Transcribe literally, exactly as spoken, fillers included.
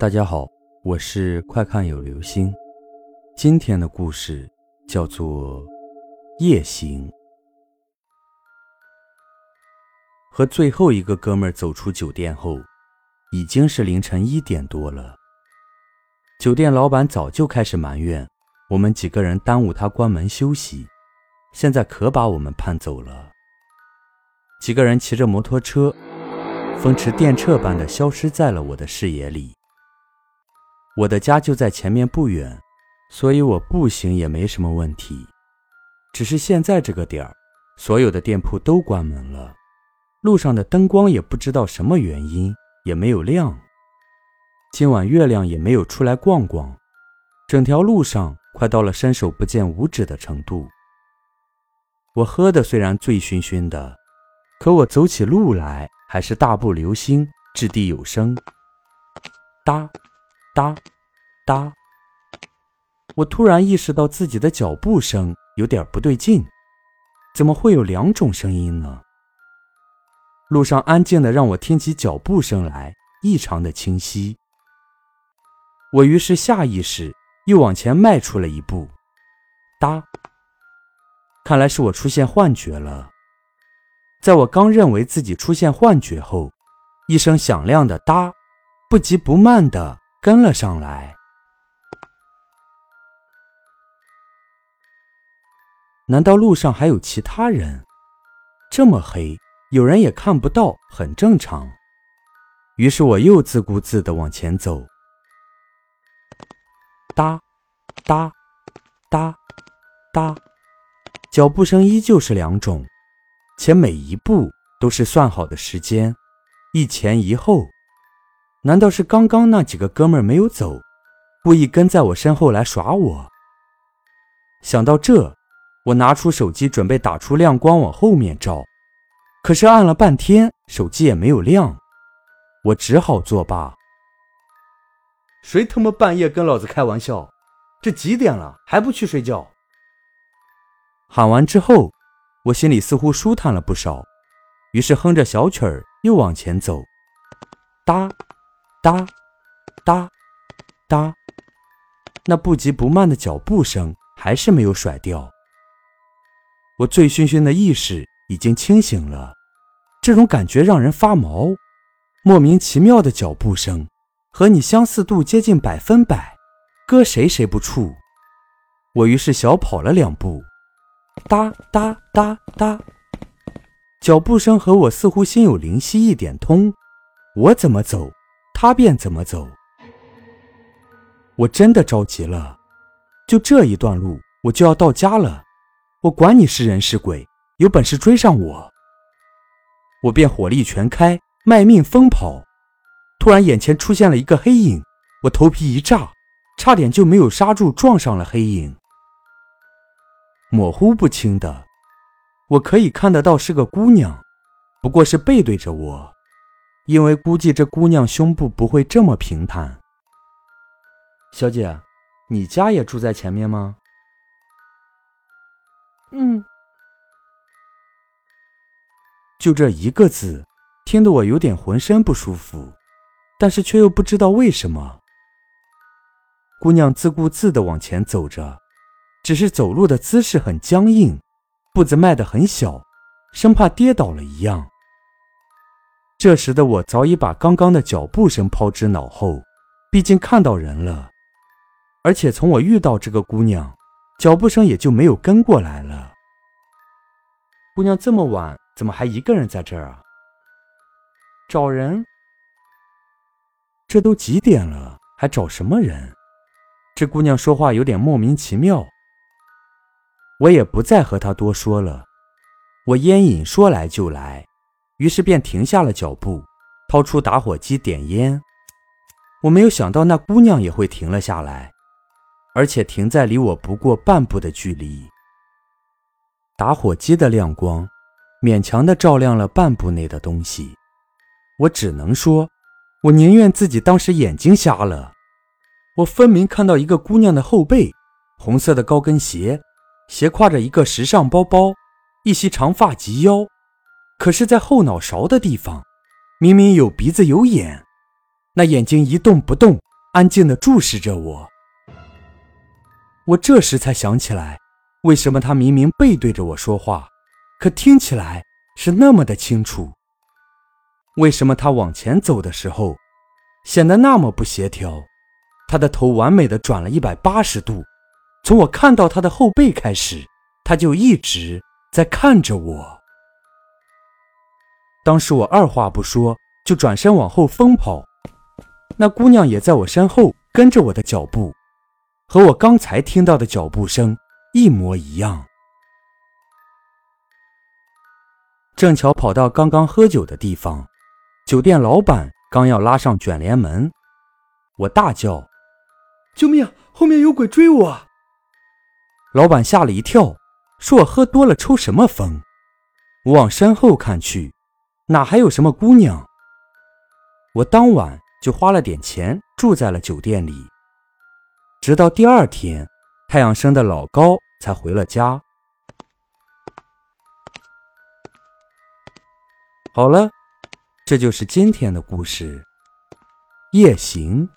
大家好，我是快看有流星。今天的故事叫做夜行。和最后一个哥们儿走出酒店后，已经是凌晨一点多了。酒店老板早就开始埋怨我们几个人耽误他关门休息，现在可把我们盼走了。几个人骑着摩托车，风驰电掣般的消失在了我的视野里。我的家就在前面不远，所以我步行也没什么问题。只是现在这个点儿，所有的店铺都关门了，路上的灯光也不知道什么原因也没有亮。今晚月亮也没有出来逛逛，整条路上快到了伸手不见五指的程度。我喝得虽然醉醺醺的，可我走起路来还是大步流星，掷地有声。哒哒哒，我突然意识到自己的脚步声有点不对劲，怎么会有两种声音呢？路上安静的让我听起脚步声来异常的清晰。我于是下意识又往前迈出了一步。哒，看来是我出现幻觉了。在我刚认为自己出现幻觉后，一声响亮的哒不急不慢的跟了上来。难道路上还有其他人？这么黑，有人也看不到，很正常。于是我又自顾自地往前走。哒哒哒哒，脚步声依旧是两种，且每一步都是算好的时间，一前一后。难道是刚刚那几个哥们儿没有走，故意跟在我身后来耍我？想到这，我拿出手机准备打出亮光往后面照，可是按了半天，手机也没有亮，我只好作罢。谁他妈半夜跟老子开玩笑？这几点了还不去睡觉？喊完之后，我心里似乎舒坦了不少，于是哼着小曲儿又往前走。哒哒哒哒，那不急不慢的脚步声还是没有甩掉。我醉醺醺的意识已经清醒了，这种感觉让人发毛。莫名其妙的脚步声和你相似度接近百分百，搁谁谁不处。我于是小跑了两步。哒哒哒哒，脚步声和我似乎心有灵犀一点通，我怎么走他便怎么走。我真的着急了，就这一段路我就要到家了，我管你是人是鬼，有本事追上我。我便火力全开，卖命疯跑。突然眼前出现了一个黑影，我头皮一炸，差点就没有刹住撞上了黑影。模糊不清的，我可以看得到是个姑娘，不过是背对着我，因为估计这姑娘胸部不会这么平坦。小姐，你家也住在前面吗？嗯。就这一个字，听得我有点浑身不舒服，但是却又不知道为什么。姑娘自顾自地往前走着，只是走路的姿势很僵硬，步子迈得很小，生怕跌倒了一样。这时的我早已把刚刚的脚步声抛之脑后，毕竟看到人了，而且从我遇到这个姑娘，脚步声也就没有跟过来了。姑娘这么晚，怎么还一个人在这儿啊？找人？这都几点了，还找什么人？这姑娘说话有点莫名其妙。我也不再和她多说了，我烟瘾说来就来。于是便停下了脚步，掏出打火机点烟。我没有想到那姑娘也会停了下来，而且停在离我不过半步的距离。打火机的亮光勉强地照亮了半步内的东西。我只能说，我宁愿自己当时眼睛瞎了。我分明看到一个姑娘的后背，红色的高跟鞋，斜挎着一个时尚包包，一袭长发及腰。可是在后脑勺的地方，明明有鼻子有眼，那眼睛一动不动，安静地注视着我。我这时才想起来，为什么他明明背对着我说话，可听起来是那么的清楚？为什么他往前走的时候显得那么不协调？他的头完美地转了一百八十度，从我看到他的后背开始，他就一直在看着我。当时我二话不说就转身往后疯跑，那姑娘也在我身后跟着我的脚步，和我刚才听到的脚步声一模一样。正巧跑到刚刚喝酒的地方，酒店老板刚要拉上卷帘门，我大叫：救命，后面有鬼追我！老板吓了一跳，说我喝多了抽什么风。我往身后看去，哪还有什么姑娘？我当晚就花了点钱住在了酒店里，直到第二天太阳升得老高才回了家。好了，这就是今天的故事，夜行。